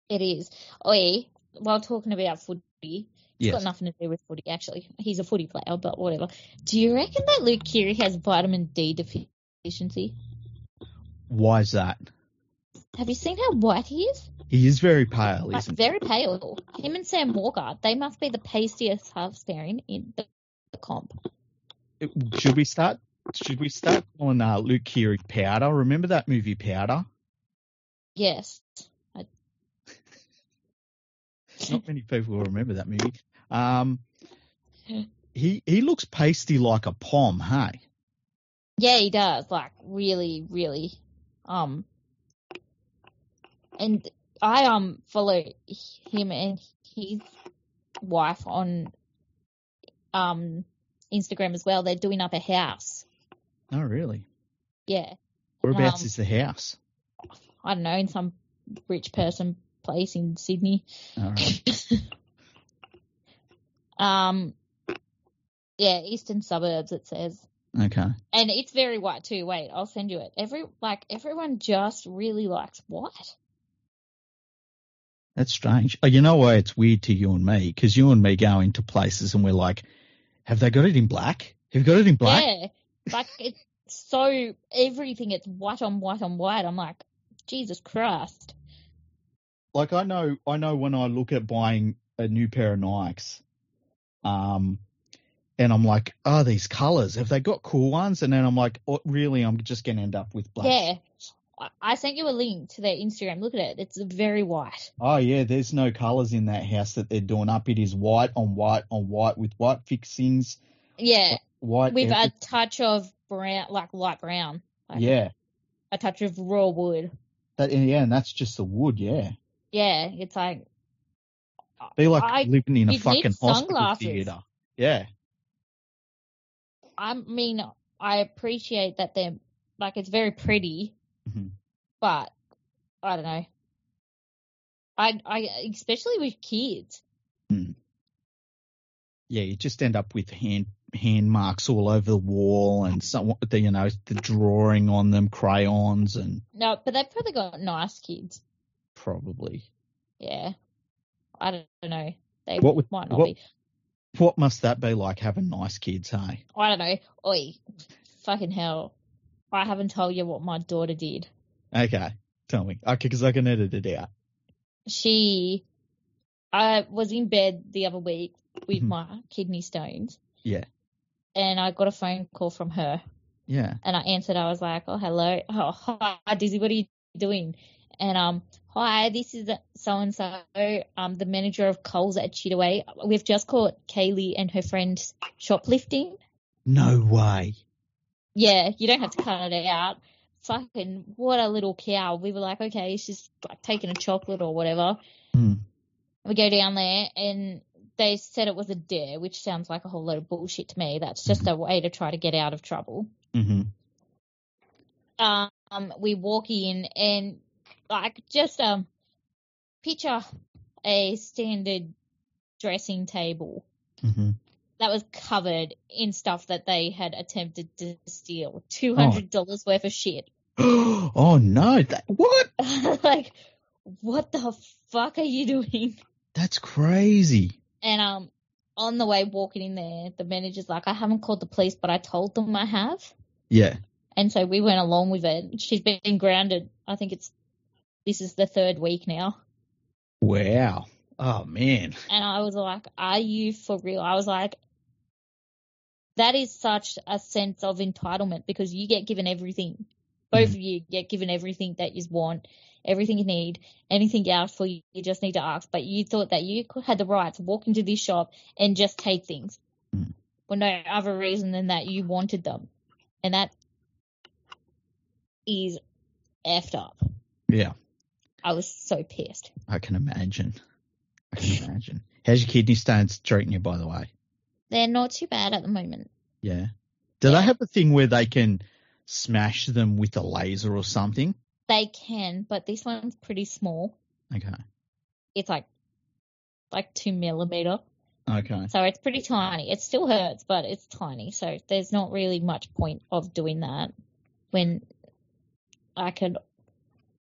It is. Oi, while talking about footy. It's yes. got nothing to do with footy, actually. He's a footy player, but whatever. Do you reckon that Luke Keary has vitamin D deficiency? Why is that? Have you seen how white he is? He is very pale, like, isn't he? Very pale. Him and Sam Walker, they must be the pastiest half pairing in the, the comp. It, should we start Should we start on uh, Luke Keary Powder? Remember that movie Powder? Yes. I... Not many people will remember that movie. Um, he he looks pasty like a pom, hey? Yeah, he does. Like really, really. Um, and I um follow him and his wife on um Instagram as well. They're doing up a house. Oh, really? Yeah. Whereabouts um, is the house? I don't know, in some rich person place in Sydney. All right. Um, yeah, eastern suburbs, it says. Okay. And it's very white too. Wait, I'll send you it. Every like everyone just really likes white. That's strange. Oh, you know why it's weird to you and me? Because you and me go into places and we're like, "Have they got it in black? Have you got it in black?" Yeah. Like it's so everything. It's white on white on white. I'm like, Jesus Christ. Like I know, I know when I look at buying a new pair of Nikes. Um, and I'm like, oh, these colours, have they got cool ones? And then I'm like, oh, really, I'm just going to end up with black. Yeah. I sent you a link to their Instagram. Look at it. It's very white. Oh, yeah. There's no colours in that house that they're doing up. It is white on white on white with white fixings. Yeah. White. With everything. A touch of brown, like light brown. Like yeah. A touch of raw wood. That, yeah, and that's just the wood, yeah. Yeah. It's like. Be like I, living in a fucking hospital theatre. Yeah. I mean, I appreciate that they're like it's very pretty, mm-hmm. but I don't know. I I especially with kids. Mm. Yeah, you just end up with hand hand marks all over the wall and some the you know the drawing on them, crayons and. No, but they've probably got nice kids. Probably. Yeah. I don't know. They what would, might not what, be. What must that be like, having nice kids, hey? I don't know. Oi, fucking hell. I haven't told you what my daughter did. Okay, tell me. Okay, because I can edit it out. She, I was in bed the other week with my kidney stones. Yeah. And I got a phone call from her. Yeah. And I answered. I was like, oh, hello. Oh, hi, Dizzy, what are you doing? And, um, hi, this is so-and-so, um, the manager of Coles at Chittaway. We've just caught Kaylee and her friend shoplifting. No way. Yeah, you don't have to cut it out. Fucking, what a little cow. We were like, okay, she's like taking a chocolate or whatever. Mm. We go down there and they said it was a dare, which sounds like a whole load of bullshit to me. That's just mm-hmm. a way to try to get out of trouble. Mm-hmm. Um, we walk in and like just um, picture a standard dressing table mm-hmm. that was covered in stuff that they had attempted to steal. two hundred dollars oh. worth of shit. Oh, no. That, what? Like, what the fuck are you doing? That's crazy. And um, on the way walking in there, the manager's like, I haven't called the police, but I told them I have. Yeah. And so we went along with it. She's been grounded. I think it's this is the third week now. Wow. Oh, man. And I was like, are you for real? I was like, that is such a sense of entitlement because you get given everything. Both mm. of you get given everything that you want, everything you need, anything else for you, you just need to ask. But you thought that you had the right to walk into this shop and just take things mm. for no other reason than that you wanted them. And that is effed up. Yeah. I was so pissed. I can imagine. I can imagine. How's your kidney stones treating you, by the way? They're not too bad at the moment. Yeah. Do yeah. they have a thing where they can smash them with a laser or something? They can, but this one's pretty small. Okay. It's like like two millimeter. Okay. So it's pretty tiny. It still hurts, but it's tiny. So there's not really much point of doing that when I could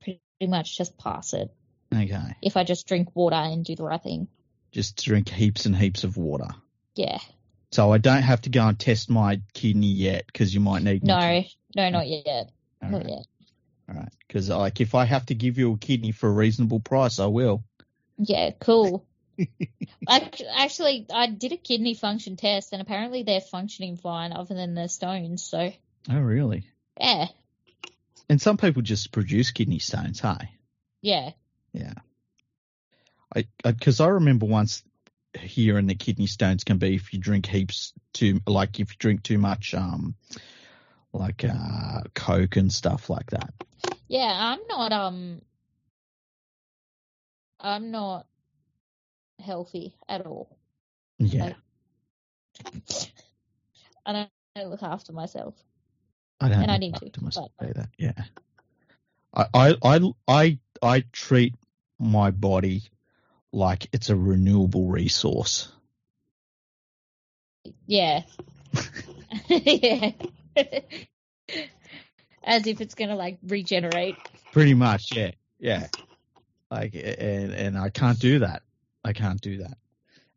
pretty much just pass it. Okay. If I just drink water and do the right thing. Just drink heaps and heaps of water. Yeah. So I don't have to go and test my kidney yet because you might need. No, to... no, not yet. All not right. yet. All right. Because like, if I have to give you a kidney for a reasonable price, I will. Yeah, cool. I, actually, I did a kidney function test and apparently they're functioning fine other than the stones. So. Oh, really? Yeah. And some people just produce kidney stones, hey? Yeah. Yeah, I because I, I remember once hearing the kidney stones can be if you drink heaps too, like if you drink too much, um, like uh, Coke and stuff like that. Yeah, I'm not um, I'm not healthy at all. Yeah, like, I, don't, I don't look after myself. I don't and look I need after to, myself but... either. Yeah, I I I. I I treat my body like it's a renewable resource. Yeah. Yeah. As if it's going to, like, regenerate. Pretty much, yeah. Yeah. Like, and, and I can't do that. I can't do that.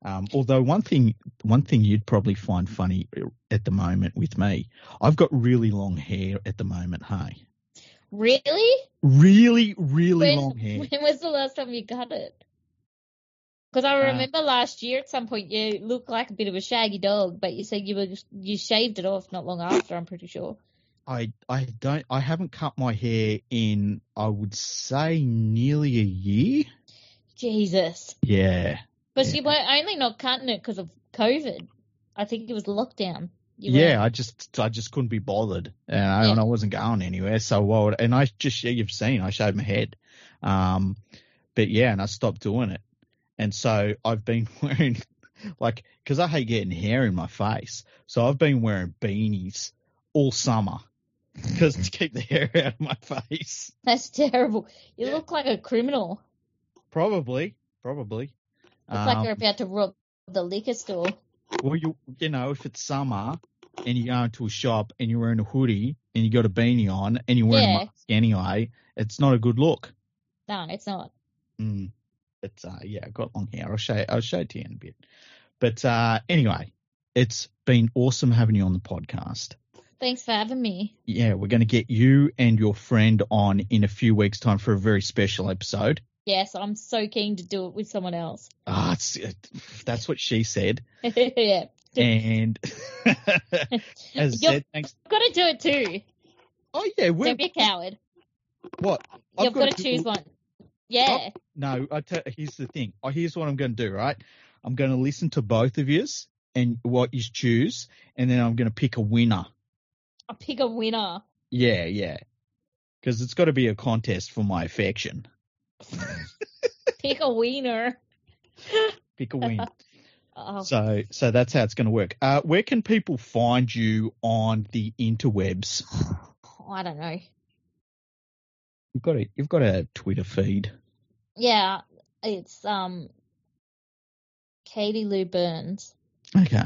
Um, although one thing, one thing you'd probably find funny at the moment with me, I've got really long hair at the moment, hey? Really? Really, really when, long hair. When was the last time you got it? Because I remember uh, last year at some point you looked like a bit of a shaggy dog, but you said you were you shaved it off not long after. I'm pretty sure. I I don't I haven't cut my hair in I would say nearly a year. Jesus. Yeah. But yeah. you were only not cutting it because of COVID. I think it was lockdown. You yeah, were. I just I just couldn't be bothered, and I, yeah. and I wasn't going anywhere. So well, and I just you've seen I shaved my head, um, but yeah, and I stopped doing it, and so I've been wearing like because I hate getting hair in my face, so I've been wearing beanies all summer because to keep the hair out of my face. That's terrible. You yeah. look like a criminal. Probably, probably. It's um, like you're about to rob the liquor store. Well, you you know if it's summer. And you go into a shop and you're wearing a hoodie and you got a beanie on and you're wearing yeah. a mask anyway, it's not a good look. No, it's not. Mm. It's uh, yeah, I've got long hair. I'll show I'll show it to you in a bit. But uh, anyway, it's been awesome having you on the podcast. Thanks for having me. Yeah, we're going to get you and your friend on in a few weeks' time for a very special episode. Yes, I'm so keen to do it with someone else. Ah, oh, that's what she said. Yeah. And as You're, said, thanks. You've got to do it too. Oh, yeah. We're, Don't be a coward. What? I've You've got, got to choose one. Yeah. Oh, no, I tell, here's the thing. Oh, here's what I'm going to do, right? I'm going to listen to both of yous and what you choose, and then I'm going to pick a winner. I'll pick a winner. Yeah, yeah. Because it's got to be a contest for my affection. Pick a winner. Pick a winner. Oh. So, so that's how it's going to work. Uh, where can people find you on the interwebs? Oh, I don't know. You've got a you've got a Twitter feed. Yeah, it's um, Katie Lou Burns. Okay,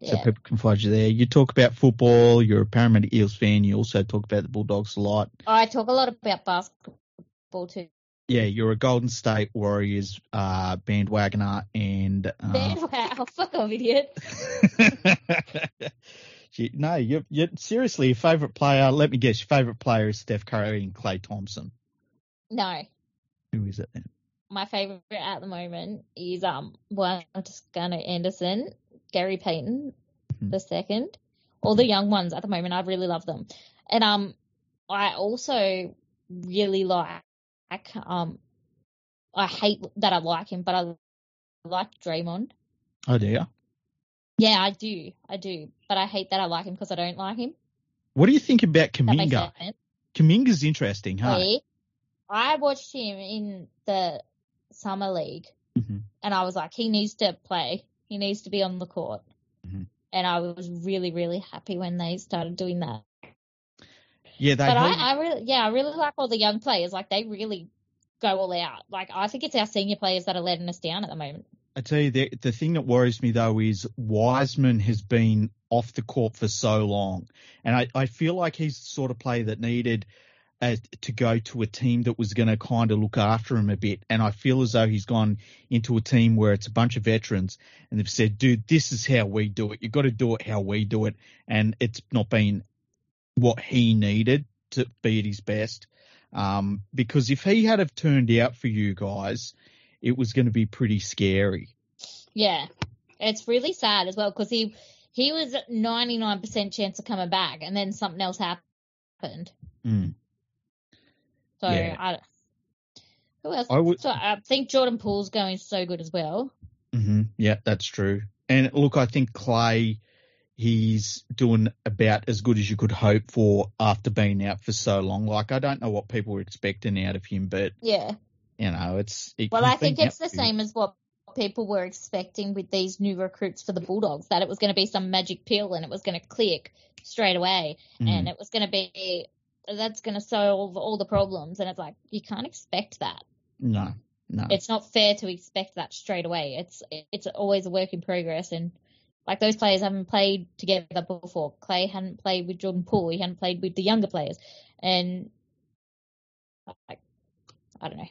yeah. So people can find you there. You talk about football. You're a Parramatta Eels fan. You also talk about the Bulldogs a lot. I talk a lot about basketball too. Yeah, you're a Golden State Warriors uh, bandwagoner and uh, bandwagon. Fuck off, idiot. No, you're, you're seriously your favorite player. Let me guess, your favorite player is Steph Curry and Klay Thompson. No. Who is it then? My favorite at the moment is um, well, I'm just gonna Anderson, Gary Payton, mm-hmm. the second. All the young ones at the moment, I really love them, and um, I also really like. I um, I hate that I like him, but I like Draymond. Oh, do you? Yeah, I do. I do. But I hate that I like him because I don't like him. What do you think about Kuminga? Kuminga's interesting, huh? Hey, I watched him in the summer league, mm-hmm. and I was like, he needs to play. He needs to be on the court. Mm-hmm. And I was really, really happy when they started doing that. Yeah, they but I, I really, yeah, I really like all the young players. Like they really go all out. Like I think it's our senior players that are letting us down at the moment. I tell you, the the thing that worries me though is Wiseman has been off the court for so long, and I, I feel like he's the sort of player that needed uh, to go to a team that was going to kind of look after him a bit. And I feel as though he's gone into a team where it's a bunch of veterans, and they've said, "Dude, this is how we do it. You've got to do it how we do it," and it's not been what he needed to be at his best. Um, because if he had have turned out for you guys, it was going to be pretty scary. Yeah. It's really sad as well because he, he was at ninety-nine percent chance of coming back and then something else happened. Mm. So, yeah. I, who else? I, would, so I think Jordan Poole's going so good as well. Mm-hmm. Yeah, that's true. And look, I think Clay... he's doing about as good as you could hope for after being out for so long. Like, I don't know what people were expecting out of him, but, yeah, you know, it's... It well, I think it's the too. same as what people were expecting with these new recruits for the Bulldogs, that it was going to be some magic pill and it was going to click straight away mm. and it was going to be... That's going to solve all the problems. And it's like, you can't expect that. No, no. It's not fair to expect that straight away. It's It's always a work in progress and... Like, those players haven't played together before. Clay hadn't played with Jordan Poole. He hadn't played with the younger players. And, like, I don't know.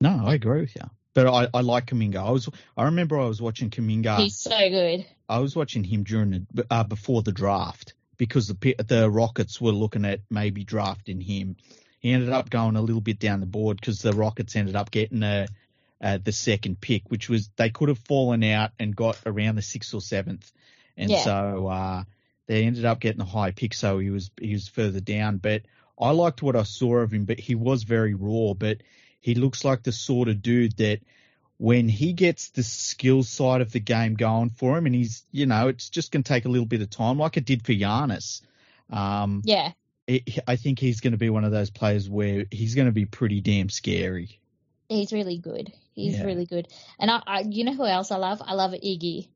No, I agree with you. But I, I like Kuminga. I was I remember I was watching Kuminga. He's so good. I was watching him during the, uh, before the draft because the the Rockets were looking at maybe drafting him. He ended up going a little bit down the board because the Rockets ended up getting a – Uh, the second pick, which was they could have fallen out and got around the sixth or seventh. And yeah. so uh, they ended up getting a high pick. So he was, he was further down, but I liked what I saw of him, but he was very raw, but he looks like the sort of dude that when he gets the skill side of the game going for him and he's, you know, it's just going to take a little bit of time like it did for Giannis. Um, yeah. It, I think he's going to be one of those players where he's going to be pretty damn scary. He's really good. He's yeah. really good. And I, I, you know who else I love? I love Iggy.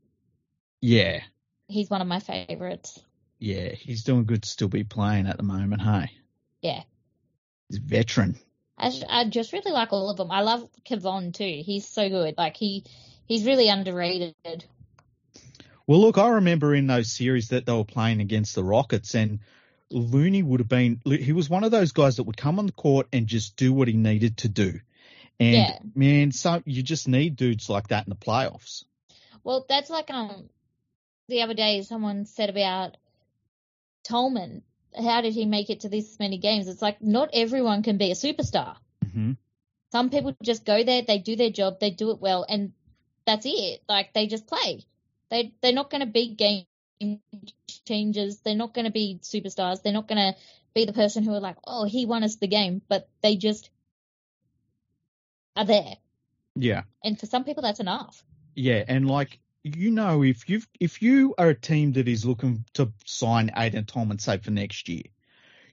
Yeah. He's one of my favourites. Yeah, he's doing good to still be playing at the moment, hey? Yeah. He's a veteran. I, I just really like all of them. I love Kevon too. He's so good. Like, he, he's really underrated. Well, look, I remember in those series that they were playing against the Rockets and Looney would have been – he was one of those guys that would come on the court and just do what he needed to do. And, yeah. man, so you just need dudes like that in the playoffs. Well, that's like um the other day someone said about Tolman. How did he make it to this many games? It's like not everyone can be a superstar. Mm-hmm. Some people just go there, they do their job, they do it well, and that's it. Like, they just play. They, they're not going to be game changers. They're not going to be superstars. They're not going to be the person who are like, oh, he won us the game, but they just are there. Yeah. And for some people, that's enough. Yeah, and like, you know, if you've if you are a team that is looking to sign Aiden Tolman, say, for next year,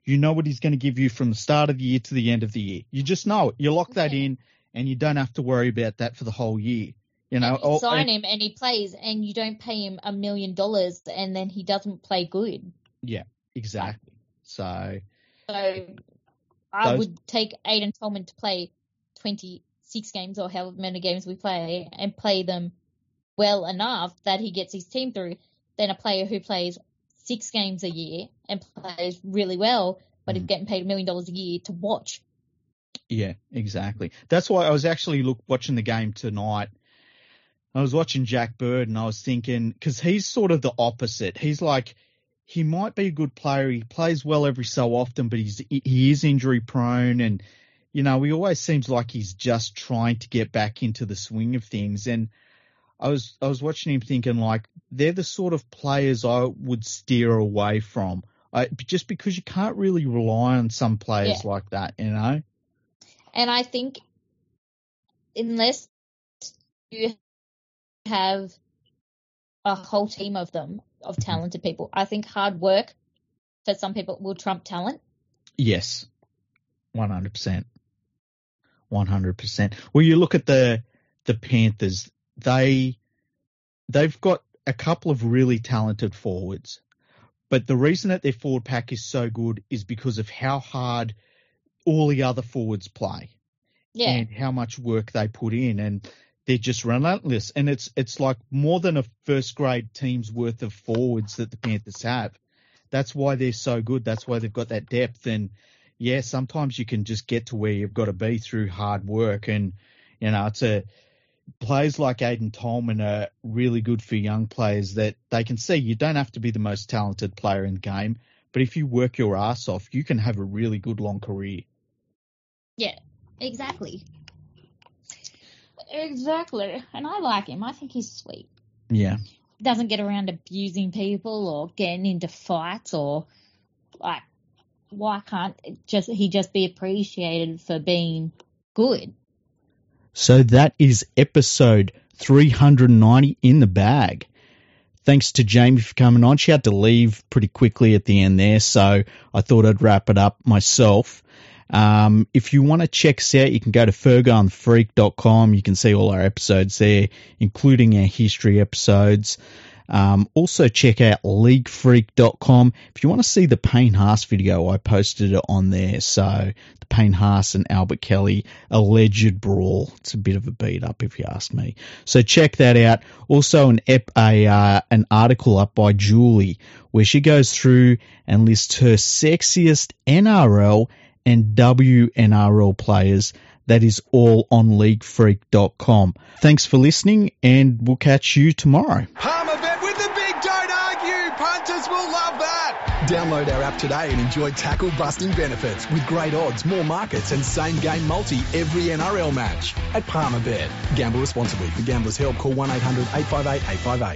you know what he's going to give you from the start of the year to the end of the year. You just know it. You lock that yeah. in, and you don't have to worry about that for the whole year. You know, you sign him and he plays, and you don't pay him a million dollars, and then he doesn't play good. Yeah, exactly. So, so I those... would take Aiden Tolman to play twenty-six games or however many games we play, and play them well enough that he gets his team through, than a player who plays six games a year and plays really well, but mm. is getting paid a million dollars a year to watch. Yeah, exactly. That's why I was actually look watching the game tonight. I was watching Jack Bird, and I was thinking, because he's sort of the opposite. He's like, he might be a good player. He plays well every so often, but he's he is injury prone, and you know, he always seems like he's just trying to get back into the swing of things. And I was I was watching him thinking, like, they're the sort of players I would steer away from, I, just because you can't really rely on some players yeah. like that, you know. And I think unless you have a whole team of them, of talented people, I think hard work for some people will trump talent. Yes, one hundred percent. one hundred percent. Well, you look at the the Panthers. They, they've got a couple of really talented forwards, but the reason that their forward pack is so good is because of how hard all the other forwards play yeah. and how much work they put in, and they're just relentless. And it's, it's like more than a first grade team's worth of forwards that the Panthers have. That's why they're so good. That's why they've got that depth. And yeah, sometimes you can just get to where you've got to be through hard work. And, you know, it's a, players like Aiden Tolman are really good for young players that they can see you don't have to be the most talented player in the game, but if you work your ass off, you can have a really good long career. Yeah, exactly. Exactly. And I like him. I think he's sweet. Yeah. He doesn't get around abusing people or getting into fights or, like, why can't it just he just be appreciated for being good? So that is episode three hundred ninety in the bag. Thanks to Jamie for coming on. She had to leave pretty quickly at the end there, so I thought I'd wrap it up myself. Um, if you want to check us out, you can go to fergo and the freak dot com. You can see all our episodes there, including our history episodes. Um, also check out league freak dot com if you want to see the Payne Haas video. I posted it on there. So the Payne Haas and Albert Kelly alleged brawl. It's a bit of a beat up if you ask me. So check that out. Also an ep, a, uh, an article up by Julie where she goes through and lists her sexiest N R L and W N R L players. That is all on league freak dot com. Thanks for listening, and we'll catch you tomorrow. Palmerbet with the big don't argue. Punters will love that. Download our app today and enjoy tackle-busting benefits with great odds, more markets, and same-game multi every N R L match at Palmerbet. Gamble responsibly. For Gamblers Help, call one eight hundred eight five eight eight five eight.